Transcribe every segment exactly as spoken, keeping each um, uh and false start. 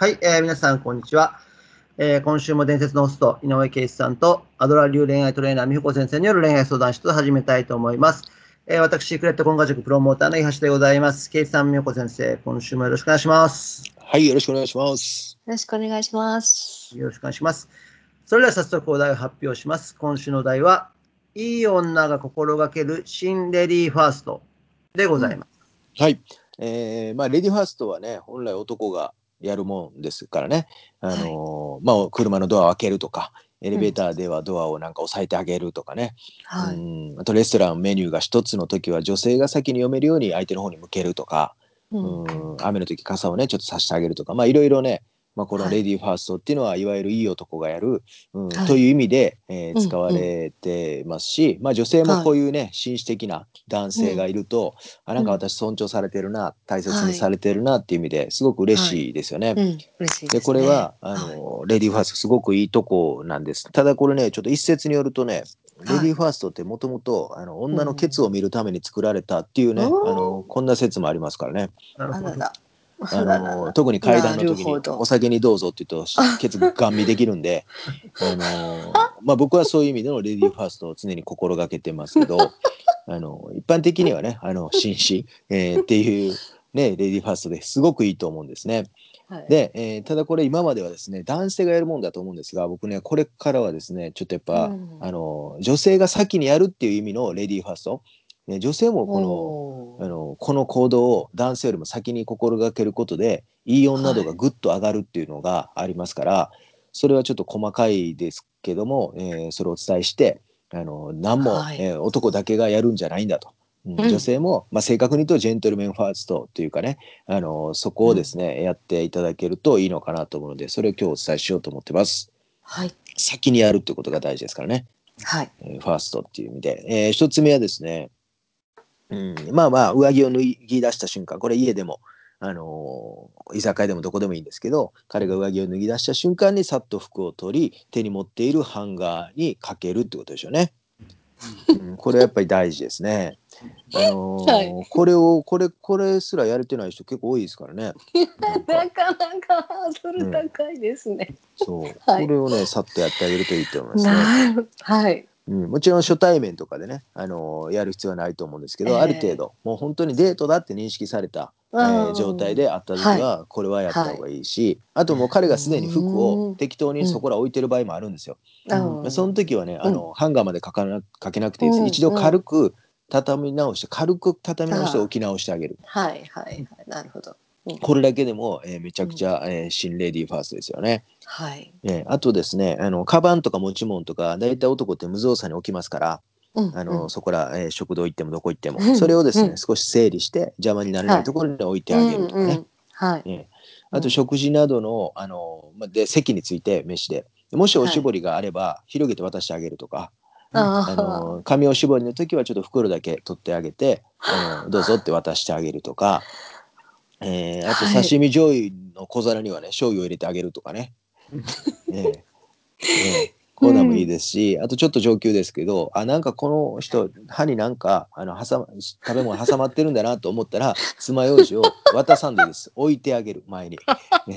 はい、えー、皆さんこんにちは、えー、今週も伝説のホスト井上圭一さんとアドラー流恋愛トレーナー美穂子先生による恋愛相談室を始めたいと思います。えー、私クレット婚活塾プロモーターの井橋でございます。圭一さん、美穂子先生、今週もよろしくお願いします。はい、よろしくお願いします。よろしくお願いします。よろしくお願いします。それでは早速お題を発表します。今週のお題は、いい女が心がける新レディーファーストでございます。うん、はい。えーまあ、レディーファーストはね、本来男がやるもんですからね、あのーはい、まあ、車のドアを開けるとか、エレベーターではドアをなんか押さえてあげるとかね、はい、うん、あとレストランのメニューが一つの時は女性が先に読めるように相手の方に向けるとか、うん、うん、雨の時傘をねちょっと差してあげるとか、まあいろいろね、まあ、このレディーファーストっていうのはいわゆるいい男がやる、うん、はい、という意味で、えー、使われてますし、うんうん、まあ、女性もこういうね、はい、紳士的な男性がいると、うん、あ、なんか私尊重されてるな、大切にされてるなっていう意味ですごく嬉しいですよね。はい、うん、嬉しいですね。でこれはあの、はい、レディーファーストすごくいいとこなんです。ただこれね、ちょっと一説によるとね、レディーファーストってもともと女のケツを見るために作られたっていうね、うん、あのこんな説もありますからね。なるほど。あの特に階段の時にお酒にどうぞって言うとケツガン見できるんであの、まあ、僕はそういう意味でのレディーファーストを常に心がけてますけどあの一般的にはね、あの紳士、えー、っていう、ね、レディーファーストですごくいいと思うんですね。はい。で、えー、ただこれ今まではですね、男性がやるもんだと思うんですが、僕ねこれからはですね、ちょっとやっぱ、うん、あの女性が先にやるっていう意味のレディーファースト、女性もこ の, あのこの行動を男性よりも先に心がけることでいい女度がぐっと上がるっていうのがありますから、はい、それはちょっと細かいですけども、えー、それをお伝えして、あの何も、はい、えー、男だけがやるんじゃないんだと、うん、女性も、まあ、正確に言うとジェントルメンファーストというかね、あのそこをですね、うん、やっていただけるといいのかなと思うので、それを今日お伝えしようと思ってます。はい、先にやるってことが大事ですからね。はい、えー、ファーストっていう意味で、えー、一つ目はですね、うん、まあまあ上着を脱ぎ出した瞬間、これ家でも、あのー、居酒屋でもどこでもいいんですけど、彼が上着を脱ぎ出した瞬間にさっと服を取り、手に持っているハンガーにかけるってことでしょうね。うん、これはやっぱり大事ですね。あのーはい、これをこれこれすらやれてない人結構多いですからね。なかなかハードル高いですね。うん、そう、はい、これをねさっとやってあげるといいと思いますね。はい、うん、もちろん初対面とかでね、あのー、やる必要はないと思うんですけど、えー、ある程度もう本当にデートだって認識された、えー、状態であった時はこれはやった方がいいし、はい、あともう彼がすでに服を適当にそこら置いてる場合もあるんですよ。うんうん、その時はね、あの、うん、ハンガーまでかかな、かけなくていいです。うん、一度軽く畳み直して軽く畳み直して置き直してあげる。はいはいはい、なるほど。これだけでも、えー、めちゃくちゃ、えー、新レディーファーストですよね。はい、えー、あとですね、あのカバンとか持ち物とか大体男って無造作に置きますから、うん、あのそこら、えー、食堂行ってもどこ行っても、うん、それをですね、うん、少し整理して邪魔にならないところに置いてあげるとかね。あと食事などの、あので席について飯でもしおしぼりがあれば、はい、広げて渡してあげるとか。あの紙おしぼりの時はちょっと袋だけ取ってあげてあのどうぞって渡してあげるとか。えー、あと刺身醤油の小皿にはね、はい、醤油を入れてあげるとかね、えーえー、こういうのもいいですし、あとちょっと上級ですけど、あ、なんかこの人歯になんかあの挟、ま、食べ物挟まってるんだなと思ったら爪楊枝を渡さんでいいです。置いてあげる前に、ね、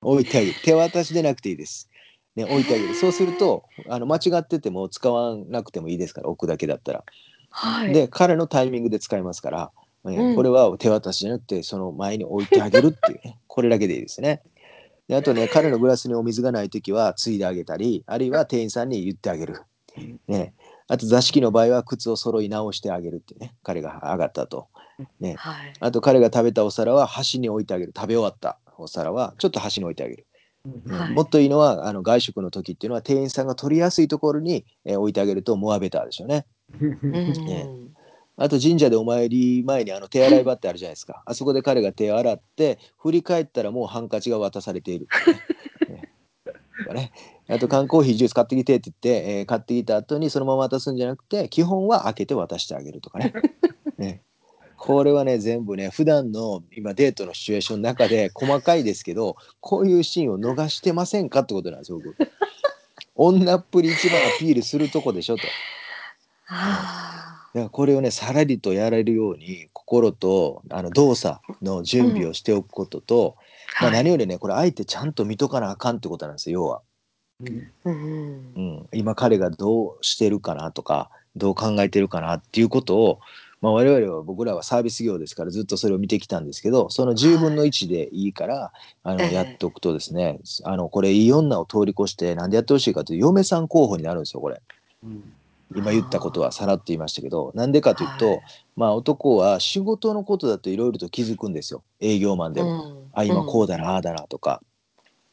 置いてあげる、手渡しでなくていいです、ね、置いてあげる。そうするとあの間違ってても使わなくてもいいですから、置くだけだったら、はい、で彼のタイミングで使いますから、ね、これは手渡しじゃなくてその前に置いてあげるっていうね、これだけでいいですね。であとね、彼のグラスにお水がないときはついであげたり、あるいは店員さんに言ってあげる、ね、あと座敷の場合は靴を揃い直してあげるってね、彼が上がったと、ね、はい、あと彼が食べたお皿は端に置いてあげる、食べ終わったお皿はちょっと端に置いてあげる、ね、はい、もっといいのはあの外食の時っていうのは店員さんが取りやすいところに、えー、置いてあげるとモアベターでしょうね。ね、あと神社でお参り前にあの手洗い場ってあるじゃないですか。あそこで彼が手を洗って振り返ったらもうハンカチが渡されている、ねね、あと缶コーヒージュース買ってきてって言って、えー、買ってきた後にそのまま渡すんじゃなくて基本は開けて渡してあげるとか ね, ねこれはね全部ね普段の今デートのシチュエーションの中で細かいですけど、こういうシーンを逃してませんかってことなんですよ。僕、女っぷり一番アピールするとこでしょと。はぁ、ね、これをねさらりとやれるように心とあの動作の準備をしておくことと、まあ、はい。何よりね、これ、あえてちゃんと見とかなあかんってことなんですよ、要は。うん。うん。うん、今彼がどうしてるかなとか、どう考えてるかなっていうことを、まあ、我々は僕らはサービス業ですからずっとそれを見てきたんですけど、そのはじゅうぶんのいちでいいからあい。のやっええ。とくとですね、あのこれいい女を通り越して、なんでやってほしいかというと、嫁さん候補になるんですよ、これ。うん。今言ったことはさらっあと言いましたけど、なんでかというはと、い。まあ、男は仕事のことだといろいろと気づくんですよ、営業マンでうも。ん。あ、う今こうん。だな、ああだなとか。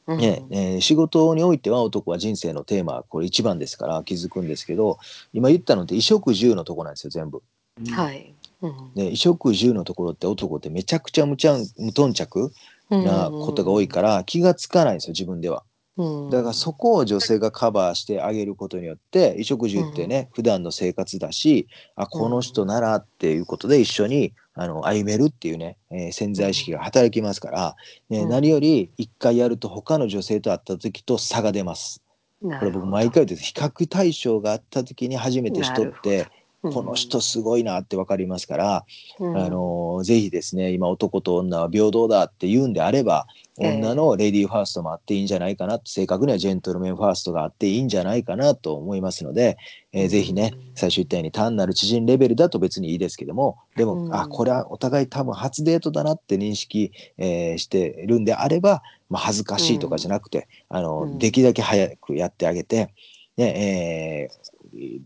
うねん。えー仕事においては男は人生のテーマはこれ一番ですから気づくんですけど、今言ったのって衣食住のとこなんですよ、全部。うん。はい。うん。で、衣食住のところって男ってめちゃくちゃ無ちゃん無頓着うなことが多いん。から、気がつかないんですよ、自分では。うだからそん。こを女性がカバーしてあげることによって、衣食う住ってん。ね、普段の生活だし、あ、うこの人ん。ならっていうことで一緒にあの歩めるっていうね、えー潜う在意識ん。が働きますから、ね、う何よん。り一回やると他の女性と会った時と差が出ます。こなれる僕ほ毎ど。回言って、比較対象があった時に初めてな人っるほてど。うこの人ん。すごいなって分かりますから、うあん。のぜひですね、今男と女は平等だって言うんであれば、女ええのレディーファーストもあっていいんじゃないかなと、正確にはジェントルメンファーストがあっていいんじゃないかなと思いますので、えーうぜひね、ん。最初言ったように単なる知人レベルだと別にいいですけども、でうも、あ、こん。れはお互い多分初デートだなって認識、えーしてるんであれば、まあ、恥ずかうしいとかじゃん。なくて、あうのでん。きるだけ早くやってあげて、ね、えー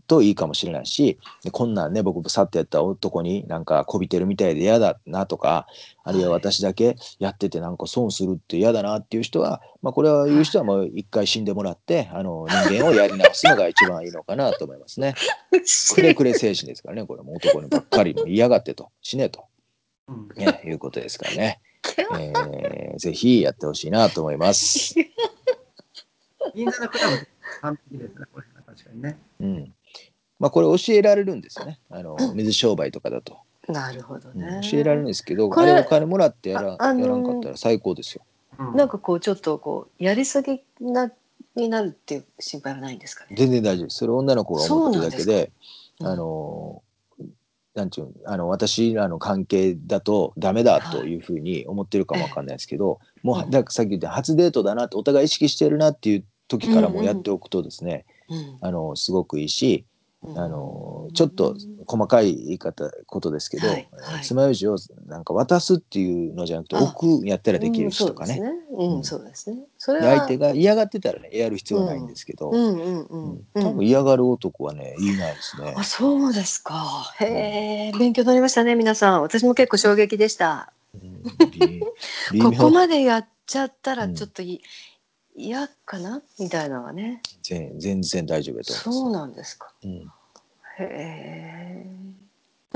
といいかもしれないし、でこんなんね、僕さってやった男になんかこびてるみたいで嫌だなとか、あるいははい。私だけやっててなんか損するって嫌だなっていう人は、まあ、これは言う人ははもう一回死んでもらって、あの人間をやり直すのが一番いいのかなと思いますね。い。くれくれ精神ですからね、これもう男にばっかりも嫌がってと、死ねと、うん。ね、いうことですからね、えーぜひやってほしいなと思います。銀座のクラブで完璧ですね、これは確かにね。うん。まあ、これ教えられるんですよね、あの水商売とかだと。なるほどうん、教えられるんね。ですけど、こあれおれ、金もらってやあ、らあやらんかっのたーら最高ですよ。うなんん。かこうちょっとこうやりすぎなになるっていう心配はないんですかね。全然大丈夫です。それ女の子が思っそうてるなんだでけすか。で、うあん。のなんていうの、あの私らの関係だとダメだはとい。いうふうに思ってるかえもわかえ。んないですけど、もううはだん。からさっき言った初デートだなってお互い意識してるなっていう時うからもうやっんておくとですね、うんうんあのすごくいいし、うあのちょっとん。細かい言い方ことですけはど、いえーはい。爪楊枝をなんか渡すっていうのじゃなくてあ、置くやったらできうるん、しそとうでかすね。ね。ううん、ん、そうですね。それで、相手は、が嫌がってたらね、やる必う要はないんん、ですけうど、ん、うん、ううん、ん、う多分ん。嫌がる男はね、いないですあ、ね。そうですか。うん、へえ、勉強になりましたね、皆さん。私も結構衝撃でした。うん、微微ここ妙、までやっちゃったうら、ちょっん、とい嫌かなみたいなのがね。全全然大丈夫だと思いまそすうね。なんですか。うん、へえ。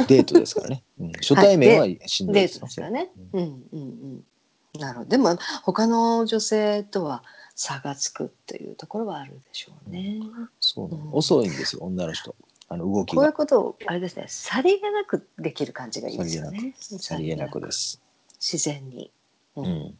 デートですからね。うん、初は対い。面はで、しんどいデでートすでね、すそかれ。らね。うん、うん、うん、うん。なるほど。でも、他の女性とは差がつくっていうところはあるでしょううん、ね。そううなの、ん。遅いんですよ、女の人、あの動きこういうがことを、あれですね、さりげなくできる感じがいいさでりすげよなくね。ささりりげげななくでく、す。自然に。ううん、ん、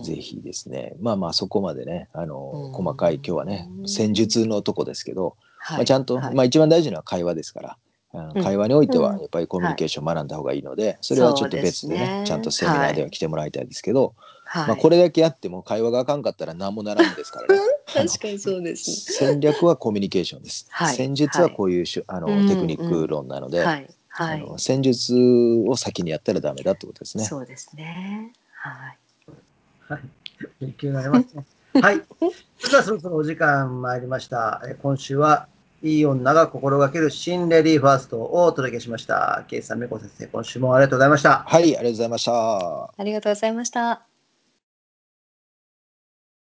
うぜん、ひですね、まあまあそこまでね、あうの細かい、今日はね、戦ん。術のとこですけど、まはあ、ちい、ゃんと、はい。まあ、一番大事なのは会話ですから、あのう会ん、話においてうはん、やっぱりコミュはニい。ケーションを学んだ方がいいので、それはちょそっうとで別すでね、ちゃんとね。セミナはーではい。来てもらいたいですけど、まあ、はこい。れだけやっても会話があかんかったら何もならんですからね。あ確のかにそうですね。戦略はコミュニケーションです。はい。戦術ははい。こういうしゅあうのテクん、ニッうクん。論なので、はい。あはい。の戦術を先にやったらダメだってことですね。そうですね。はい。はい。勉強になりますね。はい。それではそろそろお時間参りました。えー今週は、いい女が心がける新レディーファーストをお届けしました。ケイさん、メコ先生、今週もありがとうございました。はい、ありがとうございました。ありがとうございました。